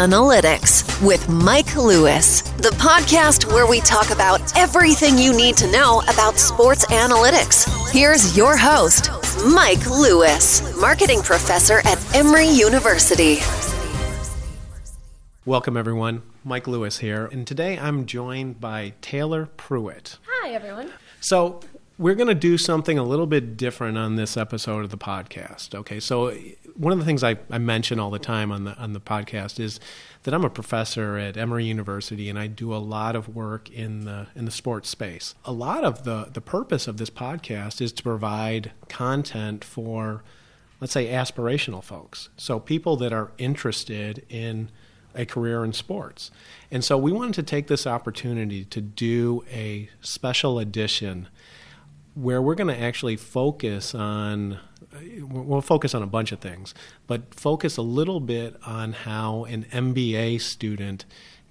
Analytics with Mike Lewis, the podcast where we talk about everything you need to know about sports analytics. Here's your host, Mike Lewis, marketing professor at Emory University. Welcome, everyone. Mike Lewis here, and today I'm joined by Taylor Pruitt. Hi, everyone. So we're going to do something a little bit different on this episode of the podcast. Okay, so one of the things I mention all the time on the podcast is that I'm a professor at Emory University, and I do a lot of work in the sports space. A lot of the purpose of this podcast is to provide content for, let's say, aspirational folks. So people that are interested in a career in sports. And so we wanted to take this opportunity to do a special edition where we're going to actually focus on a bunch of things, but focus a little bit on how an MBA student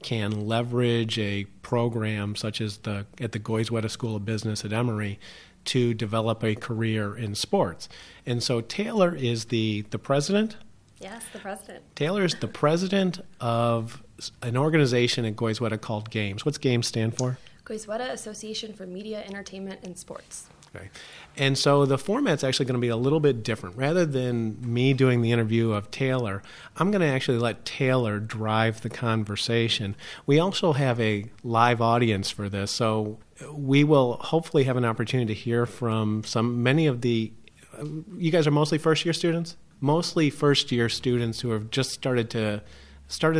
can leverage a program such as at the Goizueta School of Business at Emory to develop a career in sports. And so Taylor is the president? Yes, the president. Taylor is the president of an organization at Goizueta called GAMES. What's GAMES stand for? Goizueta Association for Media, Entertainment, and Sports. Okay. And so the format's actually going to be a little bit different. Rather than me doing the interview of Taylor, I'm going to actually let Taylor drive the conversation. We also have a live audience for this, so we will hopefully have an opportunity to hear from many of the... You guys are mostly first-year students? Mostly first-year students who have just started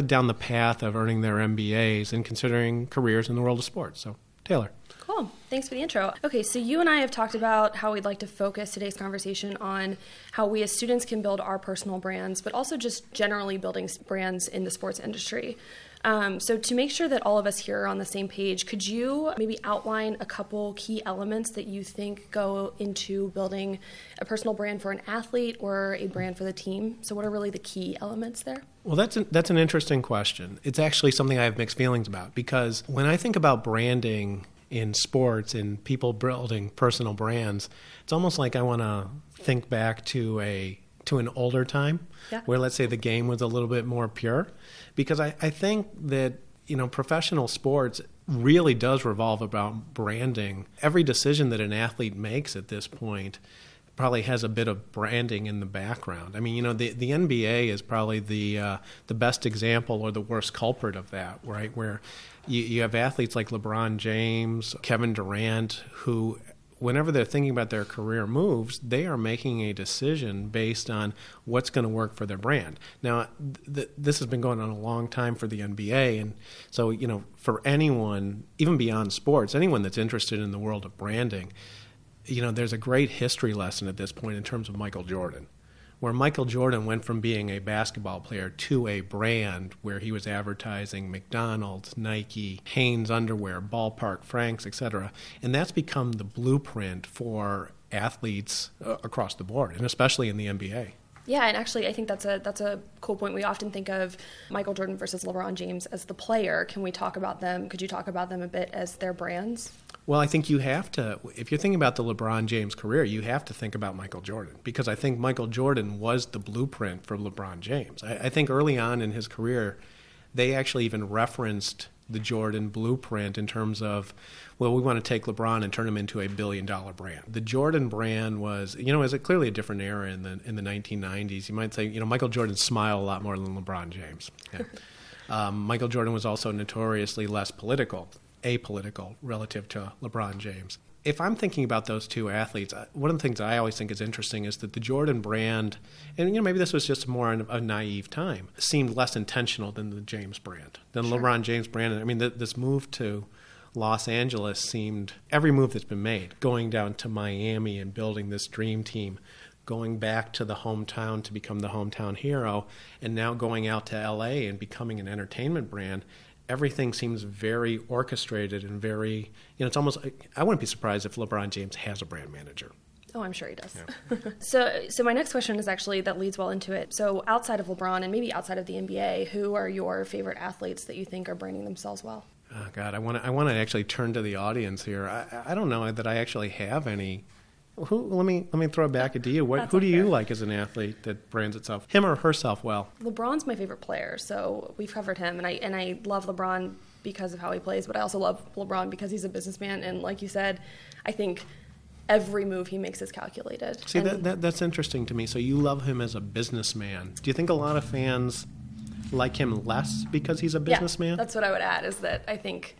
down the path of earning their MBAs and considering careers in the world of sports. So, Taylor. Cool. Thanks for the intro. Okay, so you and I have talked about how we'd like to focus today's conversation on how we as students can build our personal brands, but also just generally building brands in the sports industry. So to make sure that all of us here are on the same page, could you maybe outline a couple key elements that you think go into building a personal brand for an athlete or a brand for the team? So what are really the key elements there? Well, that's an interesting question. It's actually something I have mixed feelings about, because when I think about branding in sports and people building personal brands, it's almost like I want to think back to an older time, yeah, where, let's say, the game was a little bit more pure. Because I think that, you know, professional sports really does revolve about branding. Every decision that an athlete makes at this point probably has a bit of branding in the background. I mean, you know, the NBA is probably the best example or the worst culprit of that, right? Where you have athletes like LeBron James, Kevin Durant, who, whenever they're thinking about their career moves, they are making a decision based on what's going to work for their brand. Now, this has been going on a long time for the NBA, and so, you know, for anyone, even beyond sports, anyone that's interested in the world of branding, you know, there's a great history lesson at this point in terms of Michael Jordan, where Michael Jordan went from being a basketball player to a brand where he was advertising McDonald's, Nike, Hanes underwear, Ballpark Franks, etc. And that's become the blueprint for athletes across the board, and especially in the NBA. Yeah, and actually I think that's a cool point. We often think of Michael Jordan versus LeBron James as the player. Can we talk about them? Could you talk about them a bit as their brands? Well, I think you have to, if you're thinking about the LeBron James career, you have to think about Michael Jordan, because I think Michael Jordan was the blueprint for LeBron James. I think early on in his career, they actually even referenced the Jordan blueprint in terms of, well, we want to take LeBron and turn him into $1 billion brand. The Jordan brand was, you know, is it clearly a different era in the 1990s. You might say, you know, Michael Jordan smiled a lot more than LeBron James. Yeah. Michael Jordan was also notoriously less apolitical relative to LeBron James. If I'm thinking about those two athletes, one of the things I always think is interesting is that the Jordan brand, and, you know, maybe this was just more a naive time, seemed less intentional than the James brand, than sure. LeBron James brand. I mean, this move to Los Angeles seemed, every move that's been made, going down to Miami and building this dream team, going back to the hometown to become the hometown hero, and now going out to L.A. and becoming an entertainment brand, everything seems very orchestrated and very, you know, it's almost, I wouldn't be surprised if LeBron James has a brand manager. Oh, I'm sure he does. Yeah. So my next question is actually, that leads well into it. So outside of LeBron and maybe outside of the NBA, who are your favorite athletes that you think are branding themselves well? Oh, God, I want to actually turn to the audience here. I don't know that I actually have any Let me throw it back at you. Who do you like as an athlete that brands itself, him or herself, well? LeBron's my favorite player, so we've covered him, and I love LeBron because of how he plays, but I also love LeBron because he's a businessman, and like you said, I think every move he makes is calculated. See, that's interesting to me. So you love him as a businessman. Do you think a lot of fans like him less because he's a businessman? Yeah, that's what I would add, is that I think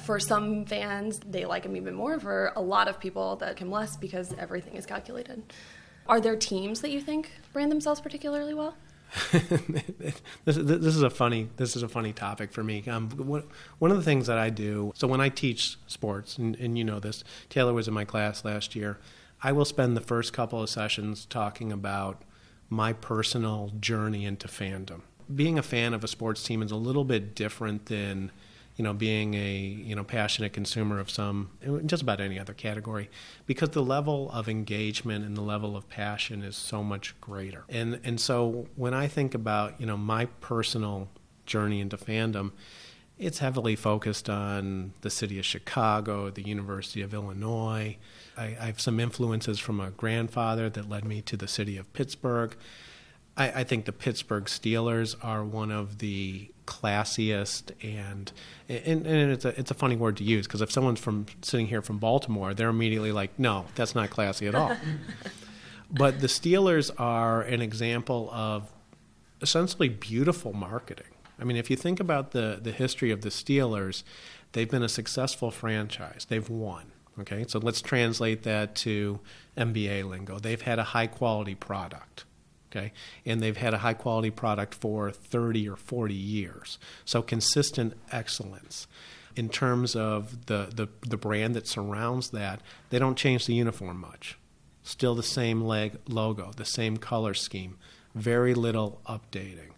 for some fans, they like him even more. For a lot of people, that like him less because everything is calculated. Are there teams that you think brand themselves particularly well? This is a funny topic for me. One of the things that I do, so when I teach sports, and you know this, Taylor was in my class last year, I will spend the first couple of sessions talking about my personal journey into fandom. Being a fan of a sports team is a little bit different than, you know, being a, you know, passionate consumer of just about any other category, because the level of engagement and the level of passion is so much greater. And so when I think about, you know, my personal journey into fandom, it's heavily focused on the city of Chicago, the University of Illinois. I have some influences from a grandfather that led me to the city of Pittsburgh. I think the Pittsburgh Steelers are one of the classiest, and it's a funny word to use, because if someone's from sitting here from Baltimore, they're immediately like, no, that's not classy at all. But the Steelers are an example of essentially beautiful marketing. I mean, if you think about the history of the Steelers, they've been a successful franchise. They've won. Okay, so let's translate that to NBA lingo. They've had a high-quality product. Okay, and they've had a high-quality product for 30 or 40 years. So consistent excellence. In terms of the brand that surrounds that, they don't change the uniform much. Still the same logo, the same color scheme, very little updating.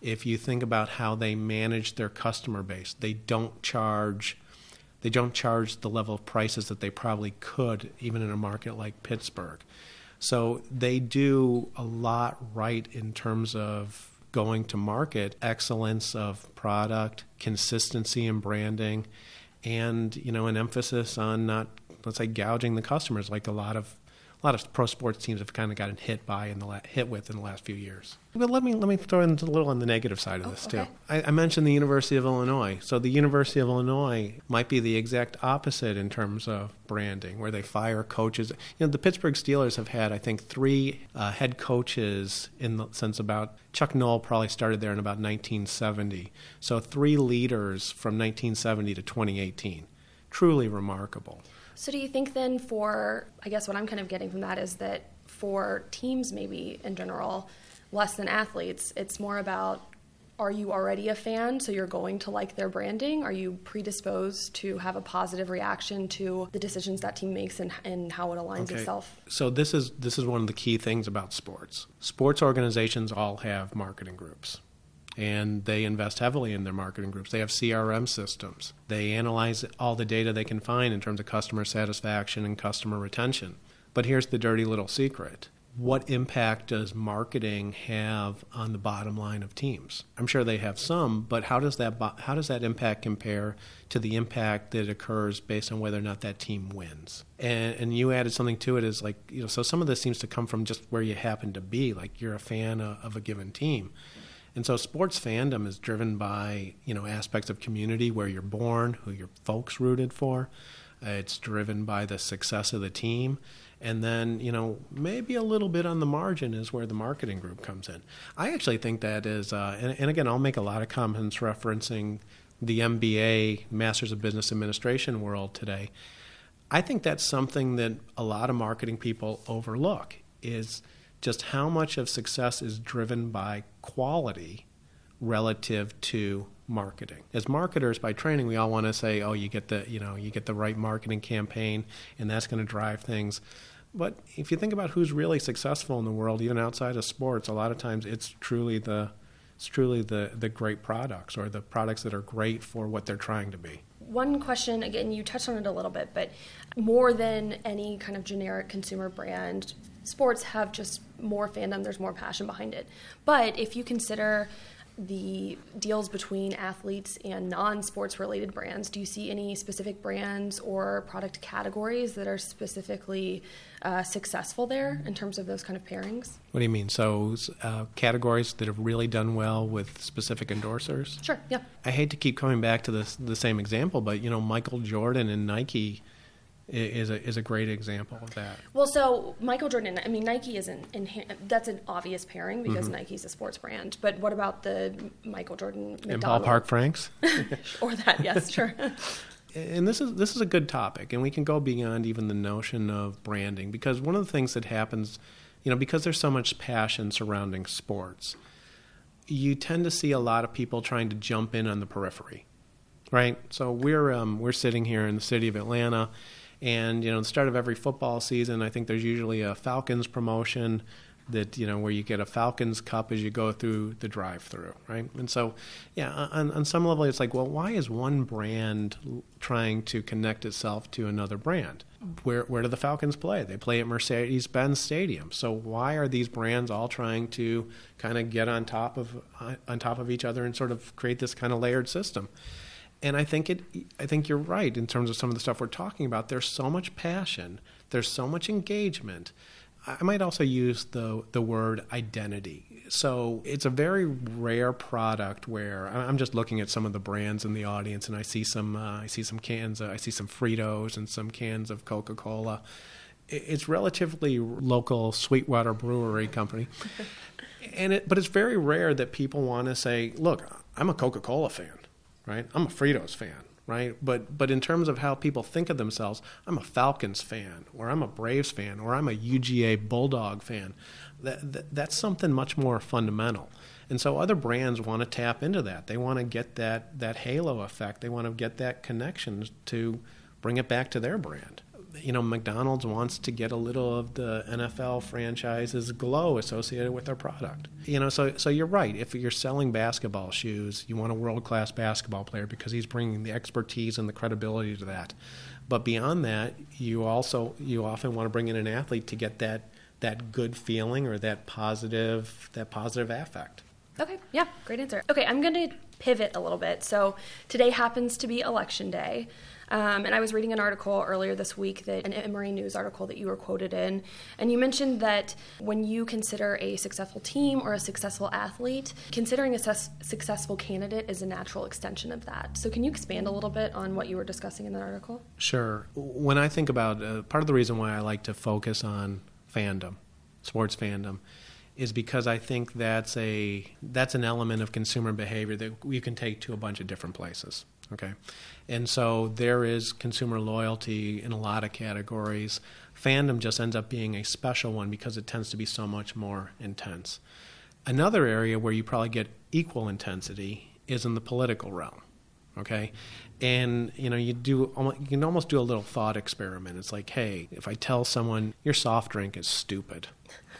If you think about how they manage their customer base, they don't charge the level of prices that they probably could, even in a market like Pittsburgh. So they do a lot right in terms of going to market, excellence of product, consistency in branding, and, you know, an emphasis on not, let's say, gouging the customers like a lot of pro sports teams have kind of gotten hit with in the last few years. But let me throw in a little on the negative side of this too. I mentioned the University of Illinois. So the University of Illinois might be the exact opposite in terms of branding, where they fire coaches. You know, the Pittsburgh Steelers have had, I think, three head coaches since about Chuck Noll probably started there in about 1970. So three leaders from 1970 to 2018. Truly remarkable. So do you think then I guess what I'm kind of getting from that is that for teams maybe in general, less than athletes, it's more about, are you already a fan, so you're going to like their branding? Are you predisposed to have a positive reaction to the decisions that team makes and how it aligns itself? So this is one of the key things about sports. Sports organizations all have marketing groups. And they invest heavily in their marketing groups. They have CRM systems. They analyze all the data they can find in terms of customer satisfaction and customer retention. But here's the dirty little secret. What impact does marketing have on the bottom line of teams? I'm sure they have some, but how does that impact compare to the impact that occurs based on whether or not that team wins? And you added something to it, is like, you know, so some of this seems to come from just where you happen to be, like you're a fan of a given team. And so sports fandom is driven by, you know, aspects of community, where you're born, who your folks rooted for. It's driven by the success of the team. And then, you know, maybe a little bit on the margin is where the marketing group comes in. I actually think that is, and again, I'll make a lot of comments referencing the MBA, Masters of Business Administration world today. I think that's something that a lot of marketing people overlook, is just how much of success is driven by quality relative to marketing. As marketers, by training, we all want to say, oh, you get the right marketing campaign, and that's going to drive things. But if you think about who's really successful in the world, even outside of sports, a lot of times it's truly the great products, or the products that are great for what they're trying to be. One question, again, you touched on it a little bit, but more than any kind of generic consumer brand, sports have just more fandom, there's more passion behind it. But if you consider the deals between athletes and non-sports related brands. Do you see any specific brands or product categories that are specifically successful there in terms of those kind of pairings? What do you mean? So categories that have really done well with specific endorsers? Sure, yeah. I hate to keep coming back to this, the same example, but, you know, Michael Jordan and Nike is a great example of that. Well, so Michael Jordan, I mean, Nike that's an obvious pairing because mm-hmm. Nike's a sports brand. But what about the Michael Jordan McDonald's? And Ballpark Franks? Or that, yes, sure. And this is a good topic, and we can go beyond even the notion of branding, because one of the things that happens, you know, because there's so much passion surrounding sports, you tend to see a lot of people trying to jump in on the periphery, right? So we're sitting here in the city of Atlanta. And, you know, at the start of every football season, I think there's usually a Falcons promotion that, you know, where you get a Falcons cup as you go through the drive-through, right? And so, yeah, on some level, it's like, well, why is one brand trying to connect itself to another brand? Where do the Falcons play? They play at Mercedes-Benz Stadium. So why are these brands all trying to kind of get on top of each other and sort of create this kind of layered system? And I think you're right in terms of some of the stuff we're talking about. There's so much passion. There's so much engagement. I might also use the word identity. So it's a very rare product where I'm just looking at some of the brands in the audience, and I see some Fritos and some cans of Coca-Cola. It's relatively local Sweetwater Brewery Company, but it's very rare that people want to say, "Look, I'm a Coca-Cola fan." Right? I'm a Fritos fan, right? But in terms of how people think of themselves, I'm a Falcons fan, or I'm a Braves fan, or I'm a UGA Bulldog fan. That's something much more fundamental. And so other brands want to tap into that. They want to get that halo effect. They want to get that connection to bring it back to their brand. You know, McDonald's wants to get a little of the NFL franchise's glow associated with their product. You know, so you're right. If you're selling basketball shoes, you want a world-class basketball player because he's bringing the expertise and the credibility to that. But beyond that, you often want to bring in an athlete to get that good feeling or that positive affect. Okay, yeah, great answer. Okay, I'm going to pivot a little bit. So today happens to be Election Day. And I was reading an article earlier this week, an Emory News article that you were quoted in, and you mentioned that when you consider a successful team or a successful athlete, considering a successful candidate is a natural extension of that. So can you expand a little bit on what you were discussing in the article? Sure. When I think about part of the reason why I like to focus on fandom, sports fandom, is because I think that's an element of consumer behavior that you can take to a bunch of different places. Okay. And so there is consumer loyalty in a lot of categories. Fandom just ends up being a special one because it tends to be so much more intense. Another area where you probably get equal intensity is in the political realm. Okay. And, you know, you can almost do a little thought experiment. It's like, hey, if I tell someone your soft drink is stupid,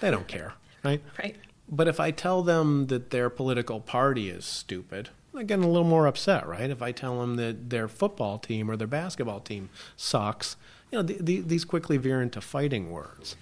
they don't care, right? Right. But if I tell them that their political party is stupid, they're getting a little more upset, right? If I tell them that their football team or their basketball team sucks, you know, these quickly veer into fighting words.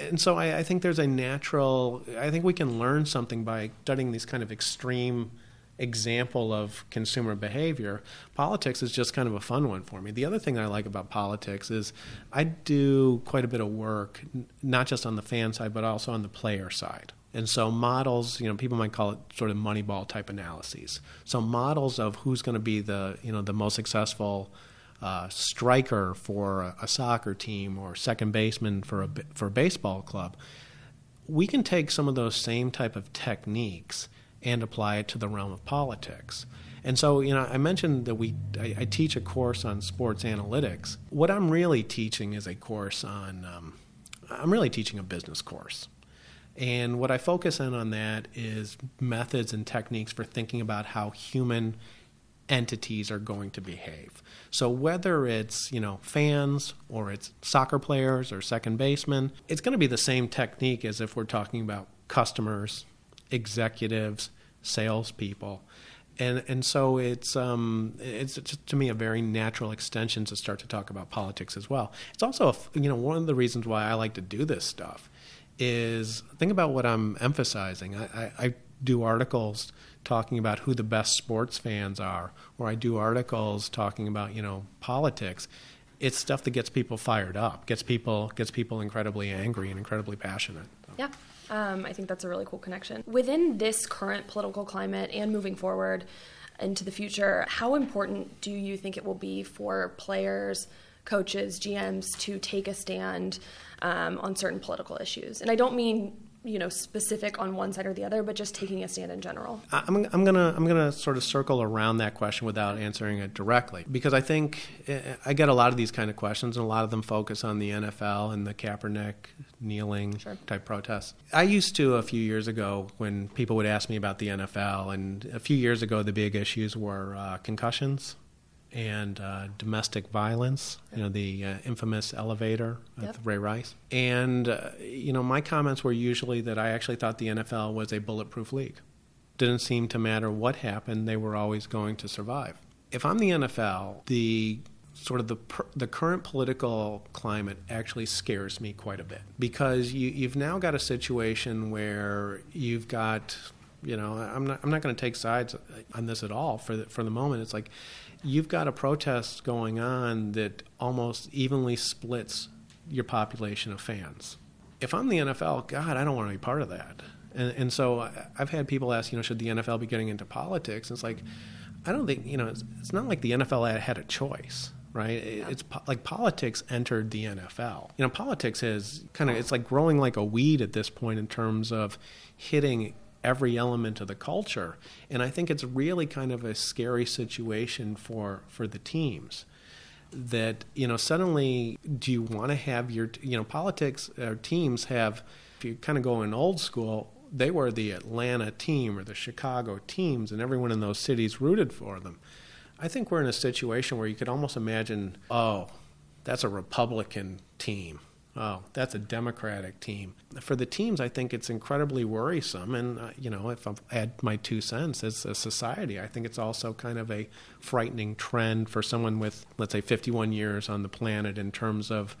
And so I think there's I think we can learn something by studying these kind of extreme example of consumer behavior. Politics is just kind of a fun one for me. The other thing I like about politics is I do quite a bit of work, not just on the fan side, but also on the player side. And so models, you know, people might call it sort of Moneyball type analyses. So models of who's going to be the most successful striker for a soccer team or second baseman for a baseball club. We can take some of those same type of techniques and apply it to the realm of politics. And so, you know, I mentioned that I teach a course on sports analytics. What I'm really teaching is a course on I'm really teaching a business course. And what I focus in on that is methods and techniques for thinking about how human entities are going to behave. So whether it's, you know, fans or it's soccer players or second basemen, it's going to be the same technique as if we're talking about customers, executives, salespeople. And so it's just, to me, a very natural extension to start to talk about politics as well. It's also, one of the reasons why I like to do this stuff is think about what I'm emphasizing. I do articles talking about who the best sports fans are, or I do articles talking about, you know, politics. It's stuff that gets people fired up, gets people incredibly angry and incredibly passionate. So. Yeah. I think that's a really cool connection. Within this current political climate and moving forward into the future, how important do you think it will be for players, coaches, GMs to take a stand on certain political issues? And I don't mean, you know, specific on one side or the other, but just taking a stand in general. I'm gonna sort of circle around that question without answering it directly, because I think I get a lot of these kind of questions, and a lot of them focus on the NFL and the Kaepernick kneeling type protests. I used to, a few years ago, when people would ask me about the NFL, and a few years ago the big issues were concussions and domestic violence, you know, the infamous elevator with Ray Rice. And, you know, my comments were usually that I actually thought the NFL was a bulletproof league. Didn't seem to matter what happened, they were always going to survive. If I'm the NFL, the sort of the current political climate actually scares me quite a bit, because you've now got a situation where you've got, you know, I'm not going to take sides on this at all for the moment. It's like you've got a protest going on that almost evenly splits your population of fans. If I'm the NFL, God, I don't want to be part of that. And so I've had people ask, you know, should the NFL be getting into politics? And it's like, I don't think, you know, it's not like the NFL had a choice. Right? It's like politics entered the NFL. You know, politics is kind of, it's like growing like a weed at this point in terms of hitting every element of the culture. And I think it's really kind of a scary situation for the teams that, you know, suddenly do you want to have your, you know, politics or teams have, if you kind of go in old school, they were the Atlanta team or the Chicago teams, and everyone in those cities rooted for them. I think we're in a situation where you could almost imagine, oh, that's a Republican team. Oh, that's a Democratic team. For the teams, I think it's incredibly worrisome. And, you know, if I add my 2 cents as a society, I think it's also kind of a frightening trend for someone with, let's say, 51 years on the planet in terms of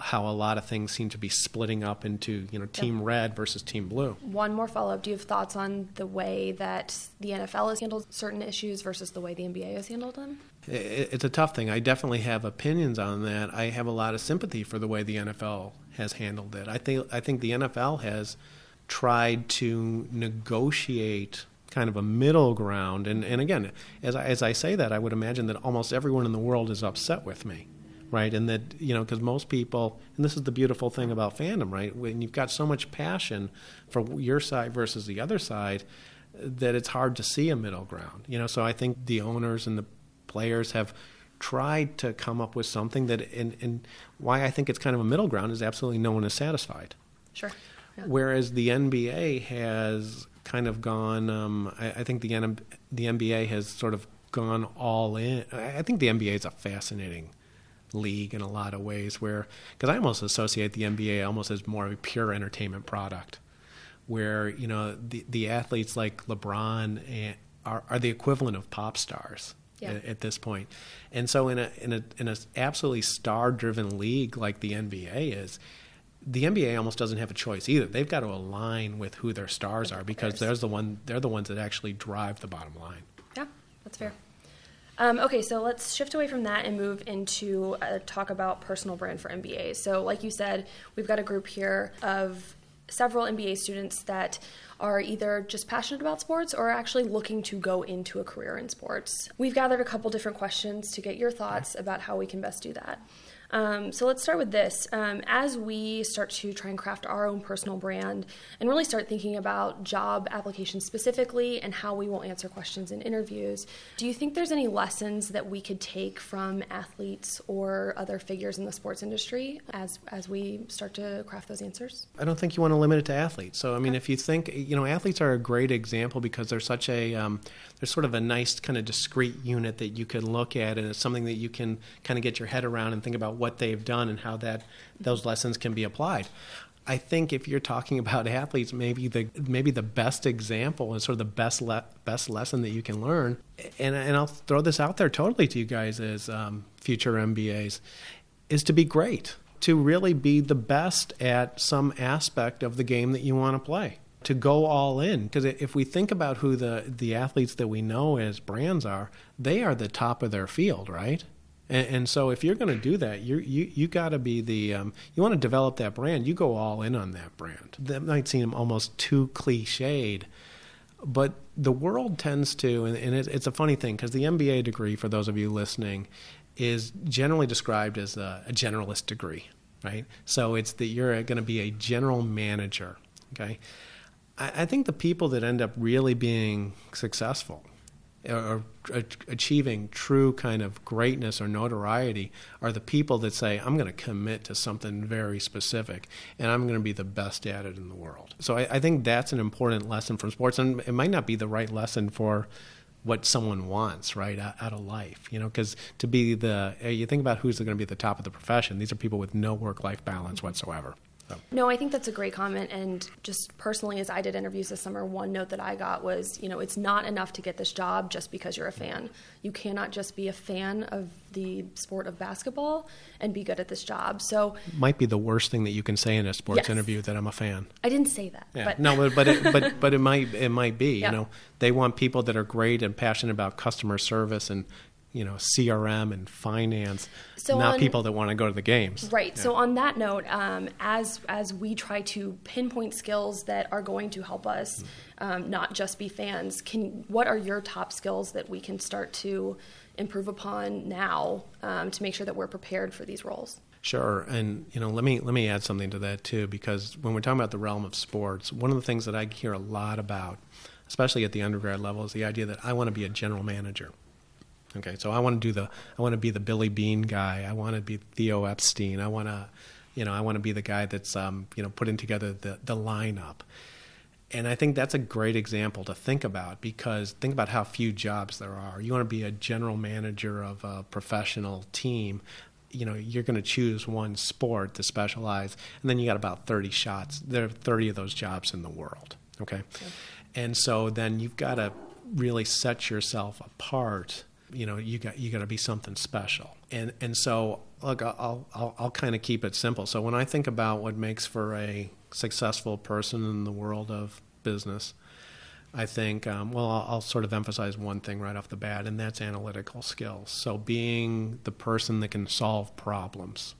how a lot of things seem to be splitting up into, you know, team red versus team blue. One more follow-up. Do you have thoughts on the way that the NFL has handled certain issues versus the way the NBA has handled them? It's a tough thing. I definitely have opinions on that. I have a lot of sympathy for the way the NFL has handled it. I think the NFL has tried to negotiate kind of a middle ground. And again, as I say that, I would imagine that almost everyone in the world is upset with me. Right, and that, you know, because most people, and this is the beautiful thing about fandom, right? When you've got so much passion for your side versus the other side, that it's hard to see a middle ground. You know, so I think the owners and the players have tried to come up with something that, and why I think it's kind of a middle ground is absolutely no one is satisfied. Sure. Yeah. Whereas the NBA has kind of gone, I think the NBA has sort of gone all in. I think the NBA is a fascinating league in a lot of ways, where, because I almost associate the NBA almost as more of a pure entertainment product, where, you know, the athletes like LeBron are the equivalent of pop stars at this point. And so in a absolutely star-driven league like the NBA is, the NBA almost doesn't have a choice either. They've got to align with who their stars are, because they're the ones that actually drive the bottom line. Yeah, that's fair. Okay, so let's shift away from that and move into a talk about personal brand for MBAs. So like you said, we've got a group here of several MBA students that are either just passionate about sports or are actually looking to go into a career in sports. We've gathered a couple different questions to get your thoughts about how we can best do that. So let's start with this. As we start to try and craft our own personal brand and really start thinking about job applications specifically and how we will answer questions in interviews, do you think there's any lessons that we could take from athletes or other figures in the sports industry as we start to craft those answers? I don't think you want to limit it to athletes. So, I mean, if you think, you know, athletes are a great example because they're such a, they're sort of a nice kind of discrete unit that you can look at, and it's something that you can kind of get your head around and think about what they've done and how that those lessons can be applied. I think if you're talking about athletes, maybe the best example and sort of the best lesson that you can learn, and I'll throw this out there totally to you guys as future MBAs, is to be great. to really be the best at some aspect of the game that you want to play, to go all in. Because if we think about who the athletes that we know as brands are, they are the top of their field, right? And so if you're going to do that, you got to be the you want to develop that brand, you go all in on that brand. That might seem almost too cliched, but the world tends to, and it's a funny thing, because the MBA degree, for those of you listening, is generally described as a generalist degree, right? So it's that you're going to be a general manager, okay? I think the people that end up really being successful or achieving true kind of greatness or notoriety are the people that say, I'm going to commit to something very specific and I'm going to be the best at it in the world. So I think that's an important lesson from sports, and it might not be the right lesson for what someone wants, right, out of life, you know, because to be you think about who's going to be at the top of the profession, these are people with no work-life balance whatsoever. No, I think that's a great comment. And just personally, as I did interviews this summer, one note that I got was, you know, it's not enough to get this job just because you're a fan. You cannot just be a fan of the sport of basketball and be good at this job. So might be the worst thing that you can say in a sports interview, that I'm a fan. I didn't say that. Yeah. But no, but it might be, you know, they want people that are great and passionate about customer service and, you know, CRM and finance, so not people that want to go to the games. Right. Yeah. So on that note, as we try to pinpoint skills that are going to help us not just be fans, what are your top skills that we can start to improve upon now to make sure that we're prepared for these roles? Sure. And, you know, let me add something to that, too, because when we're talking about the realm of sports, one of the things that I hear a lot about, especially at the undergrad level, is the idea that I want to be a general manager. Okay, so I want to be the Billy Bean guy. I want to be Theo Epstein. I want to be the guy that's, putting together the lineup. And I think that's a great example to think about, because think about how few jobs there are. You want to be a general manager of a professional team. You know, you're going to choose one sport to specialize, and then you got about 30 shots. There are 30 of those jobs in the world. Okay, and so then you've got to really set yourself apart. You know, you got to be something special, and so look, I'll kind of keep it simple. So when I think about what makes for a successful person in the world of business, I think I'll sort of emphasize one thing right off the bat, and that's analytical skills. So being the person that can solve problems,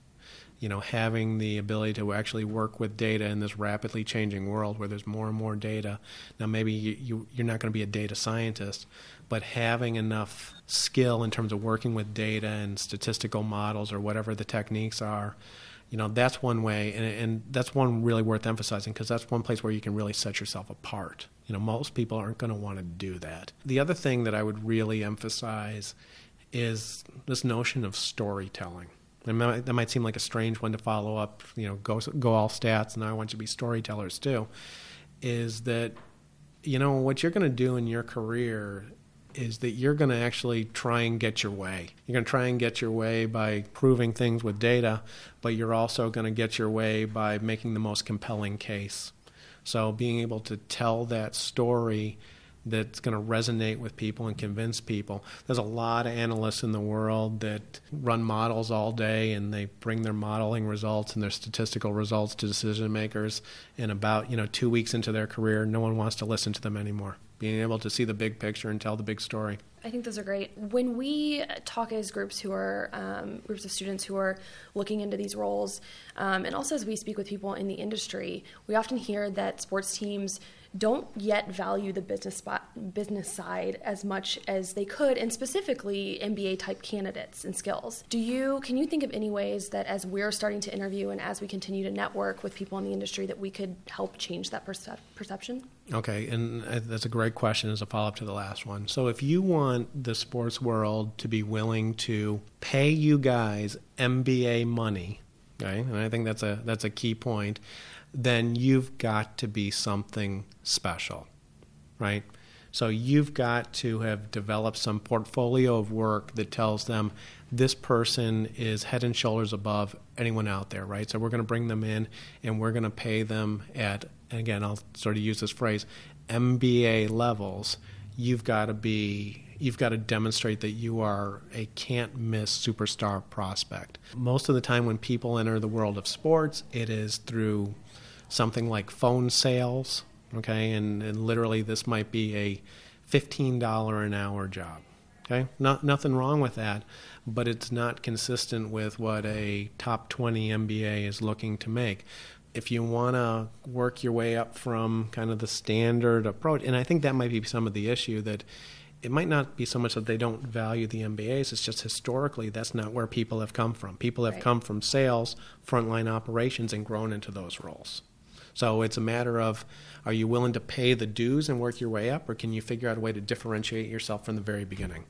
you know, having the ability to actually work with data in this rapidly changing world where there's more and more data. Now maybe you're not going to be a data scientist, but having enough skill in terms of working with data and statistical models or whatever the techniques are, you know, that's one way, and that's one really worth emphasizing, because that's one place where you can really set yourself apart. You know, most people aren't going to want to do that. The other thing that I would really emphasize is this notion of storytelling. And that might seem like a strange one to follow up, you know, go all stats, and I want you to be storytellers too, is that, you know, what you're going to do in your career is that you're going to actually try and get your way. You're going to try and get your way by proving things with data, but you're also going to get your way by making the most compelling case. So being able to tell that story that's going to resonate with people and convince people. There's a lot of analysts in the world that run models all day, and they bring their modeling results and their statistical results to decision makers, and about, you know, 2 weeks into their career, no one wants to listen to them anymore. Being able to see the big picture and tell the big story. I think those are great. When we talk as groups who are groups of students who are looking into these roles, and also as we speak with people in the industry, we often hear that sports teams don't yet value the business side as much as they could, and specifically MBA type candidates and skills. Can you think of any ways that, as we're starting to interview and as we continue to network with people in the industry, that we could help change that perception? Okay, and that's a great question as a follow-up to the last one. So if you want the sports world to be willing to pay you guys MBA money, okay, and I think that's a key point, then you've got to be something special, right? So you've got to have developed some portfolio of work that tells them this person is head and shoulders above anyone out there, right? So we're going to bring them in, and we're going to pay them at, and again, I'll sort of use this phrase, MBA levels. You've got to be, you've got to demonstrate that you are a can't-miss superstar prospect. Most of the time when people enter the world of sports, it is through something like phone sales, okay? And literally this might be a $15 an hour job, okay? Nothing wrong with that, but it's not consistent with what a top 20 MBA is looking to make. If you want to work your way up from kind of the standard approach, and I think that might be some of the issue, that it might not be so much that they don't value the MBAs, it's just historically that's not where people have come from. People have come from sales, frontline operations, and grown into those roles. So it's a matter of, are you willing to pay the dues and work your way up, or can you figure out a way to differentiate yourself from the very beginning?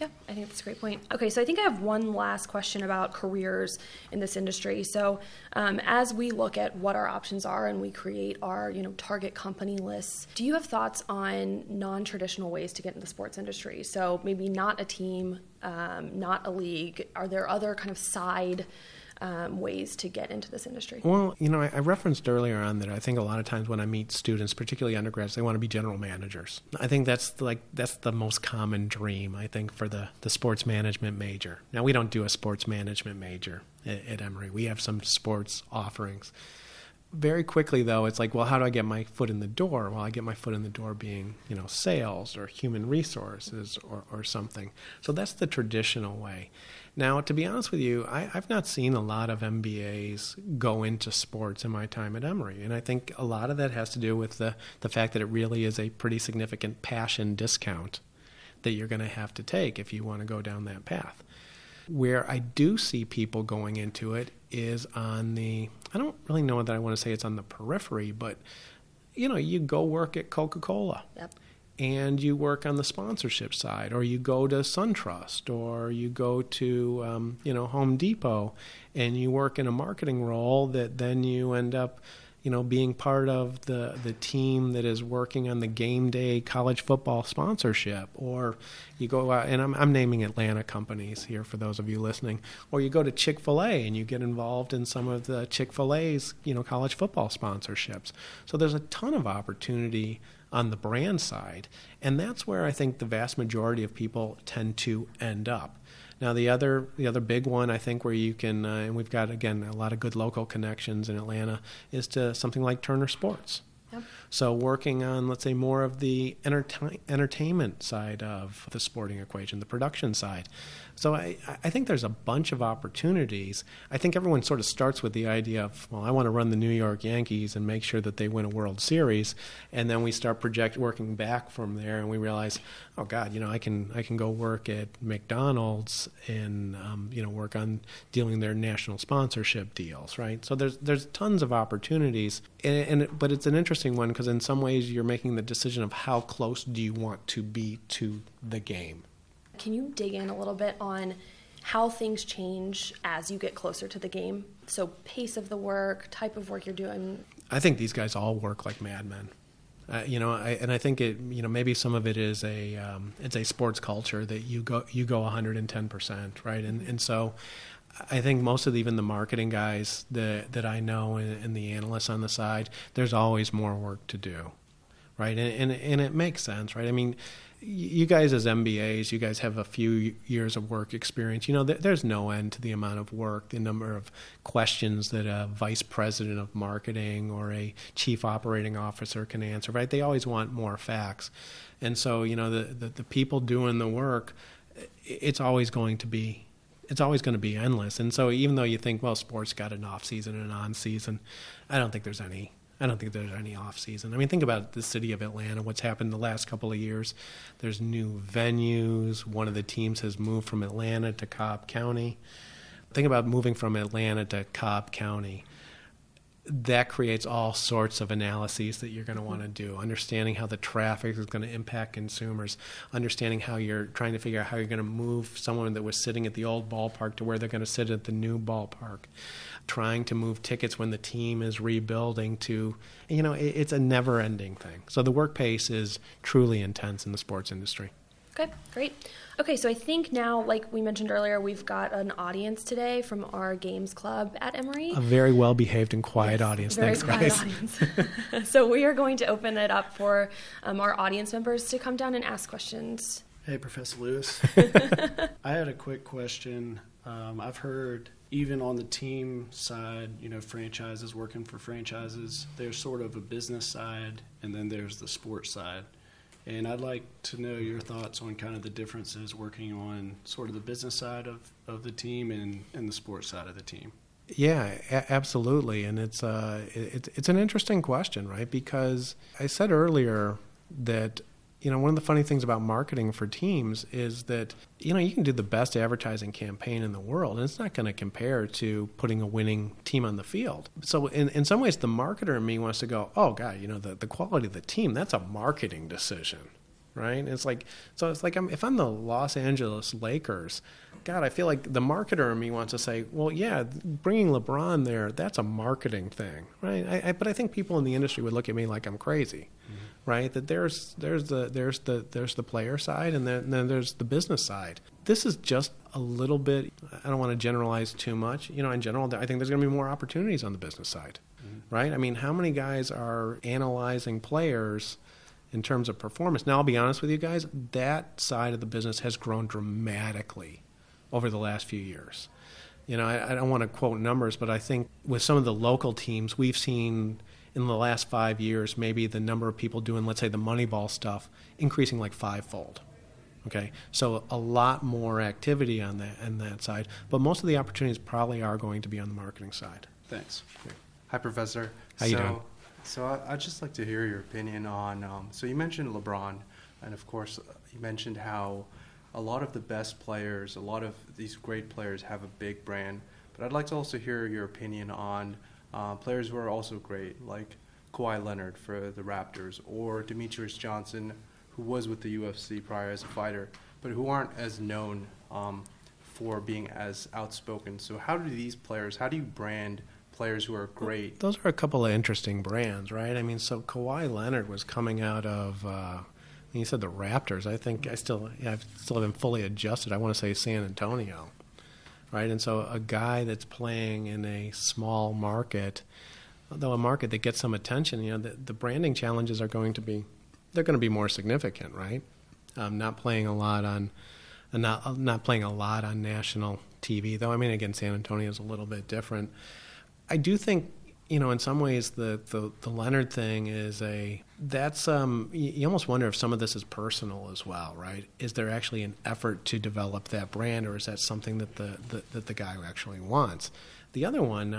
Yeah, I think that's a great point. Okay, so I think I have one last question about careers in this industry. So as we look at what our options are and we create our, you know, target company lists, do you have thoughts on non-traditional ways to get into the sports industry? So maybe not a team, not a league. Are there other kind of side ways to get into this industry? Well, you know, I referenced earlier on that I think a lot of times when I meet students, particularly undergrads, they want to be general managers. I think that's the most common dream, I think, for the sports management major. Now, we don't do a sports management major at Emory. We have some sports offerings. Very quickly, though, it's like, well, how do I get my foot in the door? Well, I get my foot in the door being, you know, sales or human resources or something. So that's the traditional way. Now, to be honest with you, I've not seen a lot of MBAs go into sports in my time at Emory. And I think a lot of that has to do with the fact that it really is a pretty significant passion discount that you're going to have to take if you want to go down that path. Where I do see people going into it is on the, I don't really know that I want to say it's on the periphery, but, you know, you go work at Coca-Cola. Yep. And you work on the sponsorship side, or you go to SunTrust, or you go to, you know, Home Depot, and you work in a marketing role that then you end up, you know, being part of the team that is working on the game day college football sponsorship, or you go out, and I'm naming Atlanta companies here for those of you listening, or you go to Chick-fil-A and you get involved in some of the Chick-fil-A's, you know, college football sponsorships. So there's a ton of opportunity on the brand side, and that's where I think the vast majority of people tend to end up. Now, the other big one, I think, where you can, and we've got, again, a lot of good local connections in Atlanta, is to something like Turner Sports. Yep. So working on, let's say, more of the entertainment side of the sporting equation, the production side. So I think there's a bunch of opportunities. I think everyone sort of starts with the idea of, well, I want to run the New York Yankees and make sure that they win a World Series. And then we start working back from there, and we realize, oh, God, you know, I can go work at McDonald's and, you know, work on dealing their national sponsorship deals, right? So there's tons of opportunities, but it's an interesting one because in some ways you're making the decision of how close do you want to be to the game. Can you dig in a little bit on how things change as you get closer to the game? So pace of the work, type of work you're doing. I think these guys all work like madmen. You know, I think it. You know, maybe some of it is it's a sports culture that you go 110%, right? And so I think most of even the marketing guys that I know and the analysts on the side, there's always more work to do, right? And it makes sense, right? I mean, you guys as MBAs, you guys have a few years of work experience. You know, there's no end to the amount of work, the number of questions that a vice president of marketing or a chief operating officer can answer, right? They always want more facts. And so, you know, the people doing the work, it's always going to be endless. And so even though you think, well, sports got an off season and an on season, I don't think there's any off-season. I mean, think about the city of Atlanta, what's happened the last couple of years. There's new venues. One of the teams has moved from Atlanta to Cobb County. Think about moving from Atlanta to Cobb County. That creates all sorts of analyses that you're going to want to do, understanding how the traffic is going to impact consumers, understanding how you're trying to figure out how you're going to move someone that was sitting at the old ballpark to where they're going to sit at the new ballpark, trying to move tickets when the team is rebuilding to, you know, it's a never-ending thing. So the work pace is truly intense in the sports industry. Okay, great. Okay, so I think now, like we mentioned earlier, we've got an audience today from our games club at Emory. A very well-behaved and quiet audience. Very Thanks, quiet guys. Audience. So we are going to open it up for our audience members to come down and ask questions. Hey, Professor Lewis. I had a quick question. I've heard even on the team side, you know, franchises, working for franchises, there's sort of a business side and then there's the sports side. And I'd like to know your thoughts on kind of the differences working on sort of the business side of the team and the sports side of the team. Yeah, absolutely. And it's an interesting question, right? Because I said earlier that, you know, one of the funny things about marketing for teams is that, you know, you can do the best advertising campaign in the world, and it's not going to compare to putting a winning team on the field. So in some ways, the marketer in me wants to go, oh, God, you know, the quality of the team, that's a marketing decision, right? And it's like, so it's like if I'm the Los Angeles Lakers, God, I feel like the marketer in me wants to say, well, yeah, bringing LeBron there, that's a marketing thing, right? But I think people in the industry would look at me like I'm crazy. Mm-hmm. Right, that there's the player side, and then there's the business side. This is just a little bit. I don't want to generalize too much. You know, in general, I think there's going to be more opportunities on the business side, mm-hmm. right? I mean, how many guys are analyzing players in terms of performance? Now, I'll be honest with you guys. That side of the business has grown dramatically over the last few years. You know, I don't want to quote numbers, but I think with some of the local teams, we've seen, in the last 5 years, maybe the number of people doing, let's say, the Moneyball stuff, increasing like fivefold. Okay, so a lot more activity on that side, but most of the opportunities probably are going to be on the marketing side. Thanks. Yeah. Hi, Professor. How you doing? So I'd just like to hear your opinion on. So you mentioned LeBron, and of course, you mentioned how a lot of the best players, a lot of these great players, have a big brand. But I'd like to also hear your opinion on. Players who are also great, like Kawhi Leonard for the Raptors, or Demetrius Johnson, who was with the UFC prior as a fighter, but who aren't as known for being as outspoken. So how do you brand players who are great? Those are a couple of interesting brands, right? I mean, so Kawhi Leonard was coming out of, you said the Raptors. I think I still haven't fully adjusted. I want to say San Antonio. Right, and so a guy that's playing in a small market, though a market that gets some attention, you know, the branding challenges are going to be more significant, right? Not playing a lot on national TV, though. I mean, again, San Antonio is a little bit different. I do think, you know, in some ways, the Leonard thing you almost wonder if some of this is personal as well, right? Is there actually an effort to develop that brand, or is that something that the guy actually wants? The other one,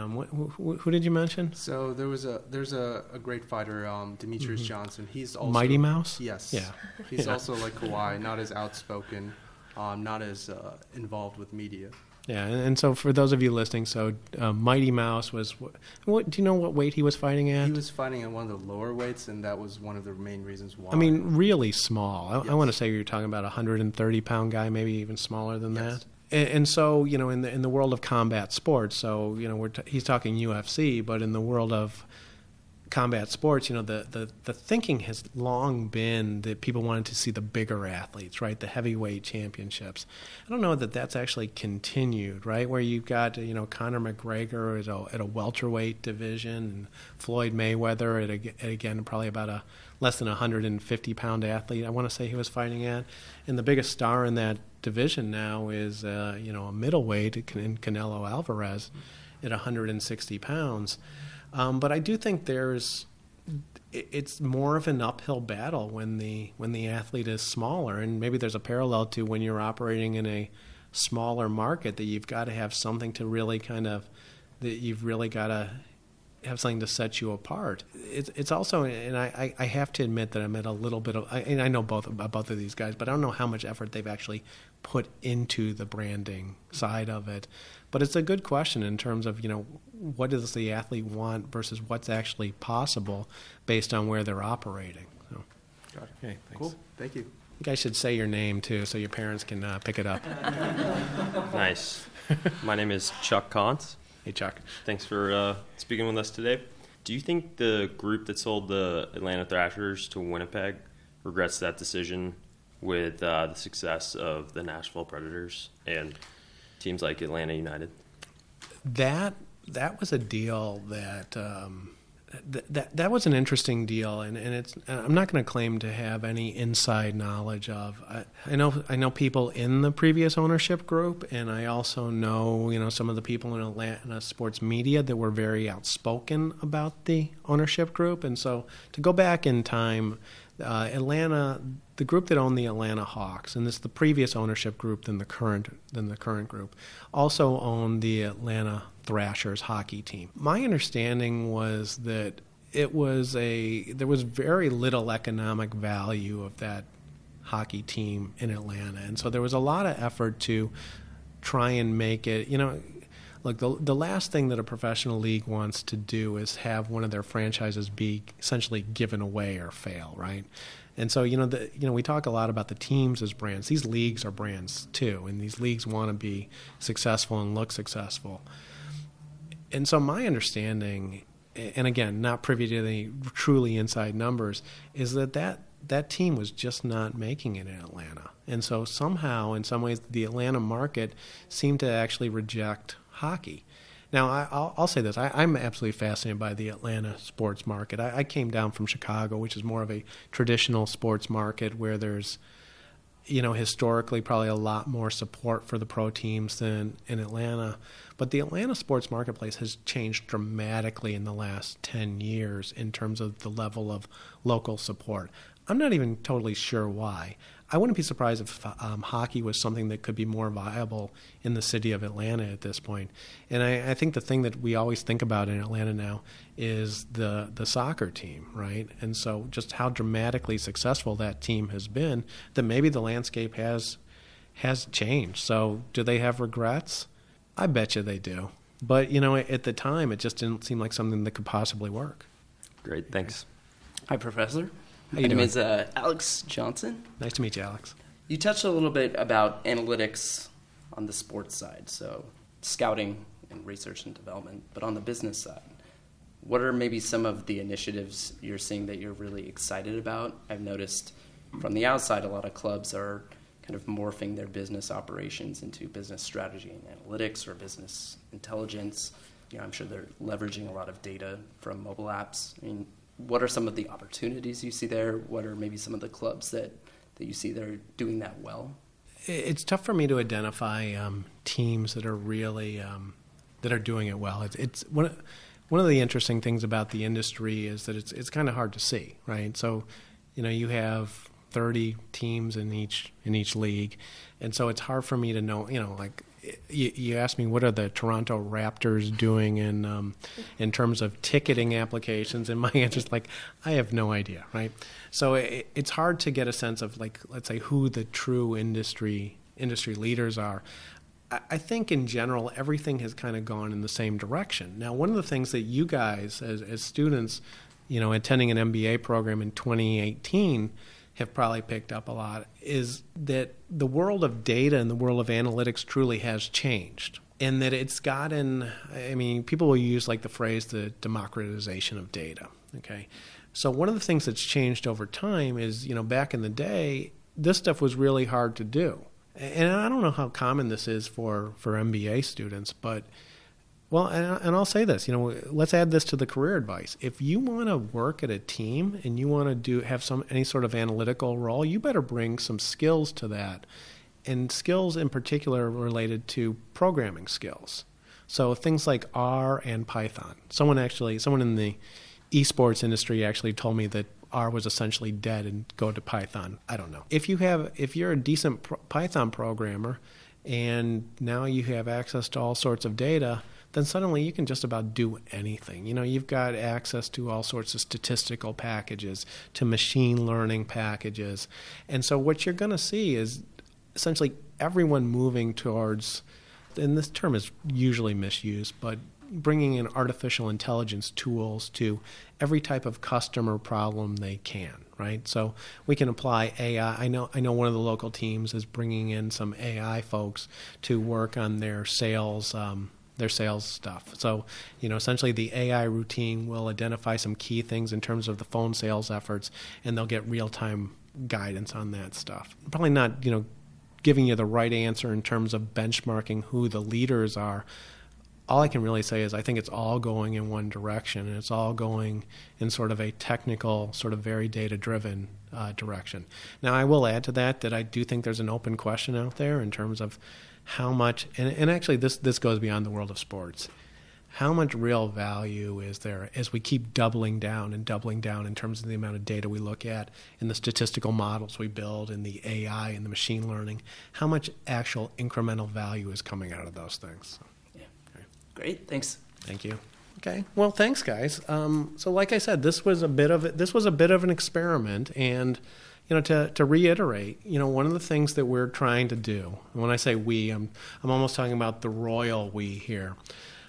who did you mention? So there's a great fighter, Demetrius mm-hmm. Johnson. He's also Mighty Mouse. Yes. Yeah. He's also like Kawhi, not as outspoken, not as involved with media. Yeah, and so for those of you listening, Mighty Mouse was, what do you know what weight he was fighting at? He was fighting at one of the lower weights, and that was one of the main reasons why. I mean, really small. Yes. I want to say you're talking about a 130-pound guy, maybe even smaller than yes. that. And so, you know, in the world of combat sports, so, you know, he's talking UFC, but in the world of combat sports, you know, the thinking has long been that people wanted to see the bigger athletes, right? The heavyweight championships. I don't know that that's actually continued, right? Where you've got, you know, Conor McGregor at a welterweight division, and Floyd Mayweather at probably about a less than 150-pound athlete, I want to say he was fighting at. And the biggest star in that division now is, you know, a middleweight in Canelo Alvarez at 160 pounds. But I do think it's more of an uphill battle when the athlete is smaller, and maybe there's a parallel to when you're operating in a smaller market that you've got to have something to really have something to set you apart. It's also, and I have to admit that I'm at a little bit of, and I know both of these guys, but I don't know how much effort they've actually put into the branding side of it. But it's a good question in terms of, you know, what does the athlete want versus what's actually possible based on where they're operating. So, got it. Okay, thanks. Cool. Thank you. I think I should say your name too, so your parents can pick it up. Nice. My name is Chuck Kantz. Hey, Chuck. Thanks for speaking with us today. Do you think the group that sold the Atlanta Thrashers to Winnipeg regrets that decision with the success of the Nashville Predators and teams like Atlanta United? That was a deal that that was an interesting deal, and I'm not going to claim to have any inside knowledge of. I know people in the previous ownership group, and I also know, you know, some of the people in Atlanta sports media that were very outspoken about the ownership group. And so to go back in time, Atlanta, the group that owned the Atlanta Hawks, and this is the previous ownership group than the current group, also owned the Atlanta Thrashers hockey team. My understanding was that there was very little economic value of that hockey team in Atlanta, and so there was a lot of effort to try and make it, you know. Look, the last thing that a professional league wants to do is have one of their franchises be essentially given away or fail, right? And so, we talk a lot about the teams as brands. These leagues are brands too, and these leagues want to be successful and look successful. And so my understanding, and again, not privy to any truly inside numbers, is that team was just not making it in Atlanta. And so somehow, in some ways, the Atlanta market seemed to actually reject hockey. Now, I'll say this. I'm absolutely fascinated by the Atlanta sports market. I came down from Chicago, which is more of a traditional sports market where there's, historically probably a lot more support for the pro teams than in Atlanta. But the Atlanta sports marketplace has changed dramatically in the last 10 years in terms of the level of local support. I'm not even totally sure why. I wouldn't be surprised if hockey was something that could be more viable in the city of Atlanta at this point. And I think the thing that we always think about in Atlanta now is the soccer team, right? And so just how dramatically successful that team has been, that maybe the landscape has changed. So do they have regrets? I bet you they do. But, at the time, it just didn't seem like something that could possibly work. Great. Thanks. Hi, Professor. My name is Alex Johnson. Nice to meet you, Alex. You touched a little bit about analytics on the sports side, so scouting and research and development, but on the business side, what are maybe some of the initiatives you're seeing that you're really excited about? I've noticed from the outside a lot of clubs are kind of morphing their business operations into business strategy and analytics or business intelligence. I'm sure they're leveraging a lot of data from mobile apps. What are some of the opportunities you see there? What are maybe some of the clubs that you see that are doing that well? It's tough for me to identify teams that are really that are doing it well. It's one of the interesting things about the industry is that it's kind of hard to see, right? So, you have 30 teams in each league, and so it's hard for me to know. You asked me what are the Toronto Raptors doing in terms of ticketing applications, and my answer is I have no idea, right? So it's hard to get a sense of let's say who the true industry leaders are. I think in general everything has kind of gone in the same direction. Now, one of the things that you guys as students, attending an MBA program in 2018. Have probably picked up a lot, is that the world of data and the world of analytics truly has changed, and that it's gotten, people will use the phrase, the democratization of data, okay? So one of the things that's changed over time is, back in the day, this stuff was really hard to do. And I don't know how common this is for MBA students, but, well, and I'll say this, let's add this to the career advice. If you want to work at a team and you want to have any sort of analytical role, you better bring some skills to that, and skills in particular related to programming skills. So things like R and Python. Someone in the esports industry actually told me that R was essentially dead and go to Python. I don't know. If you're a decent Python programmer and now you have access to all sorts of data, then suddenly you can just about do anything. You've got access to all sorts of statistical packages, to machine learning packages. And so what you're going to see is essentially everyone moving towards, and this term is usually misused, but bringing in artificial intelligence tools to every type of customer problem they can, right? So we can apply AI. I know one of the local teams is bringing in some AI folks to work on their sales stuff. So, essentially the AI routine will identify some key things in terms of the phone sales efforts, and they'll get real-time guidance on that stuff. Probably not, giving you the right answer in terms of benchmarking who the leaders are, all I can really say is I think it's all going in one direction, and it's all going in sort of a technical, sort of very data-driven direction. Now, I will add to that that I do think there's an open question out there in terms of how much, and actually this goes beyond the world of sports, how much real value is there as we keep doubling down in terms of the amount of data we look at and the statistical models we build and the AI and the machine learning, how much actual incremental value is coming out of those things? Great, thanks. Thank you. Okay, well, thanks, guys. So, like I said, this was a bit of an experiment, and to reiterate, one of the things that we're trying to do, and when I say we, I'm almost talking about the royal we here.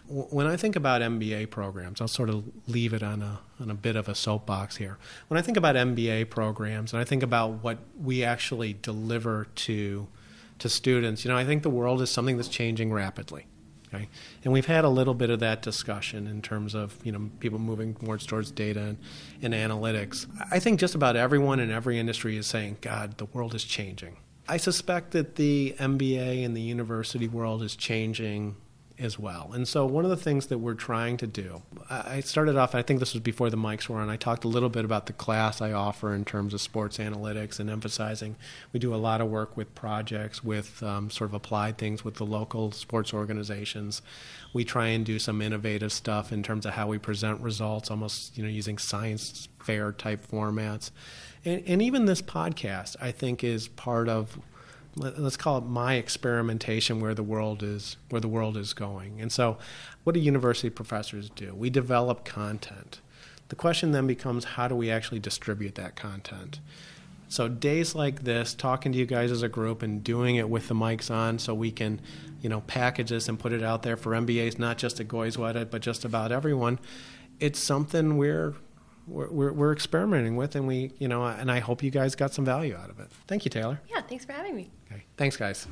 When I think about MBA programs, I'll sort of leave it on a bit of a soapbox here. When I think about MBA programs, and I think about what we actually deliver to students, I think the world is something that's changing rapidly. Okay. And we've had a little bit of that discussion in terms of people moving more towards data and analytics. I think just about everyone in every industry is saying, God, the world is changing. I suspect that the MBA and the university world is changing as well. And so one of the things that we're trying to do, I started off, I think this was before the mics were on, I talked a little bit about the class I offer in terms of sports analytics and emphasizing we do a lot of work with projects, with sort of applied things with the local sports organizations. We try and do some innovative stuff in terms of how we present results, almost using science fair type formats. And even this podcast, I think, is part of, let's call it, my experimentation where the world is going. And so what do university professors do? We develop content. The question then becomes, how do we actually distribute that content? So days like this, talking to you guys as a group and doing it with the mics on so we can, package this and put it out there for MBAs, not just at Goizueta, but just about everyone. It's something we're experimenting with, and we and I hope you guys got some value out of it. Thank you, Taylor. Yeah, thanks for having me. Okay, thanks, guys.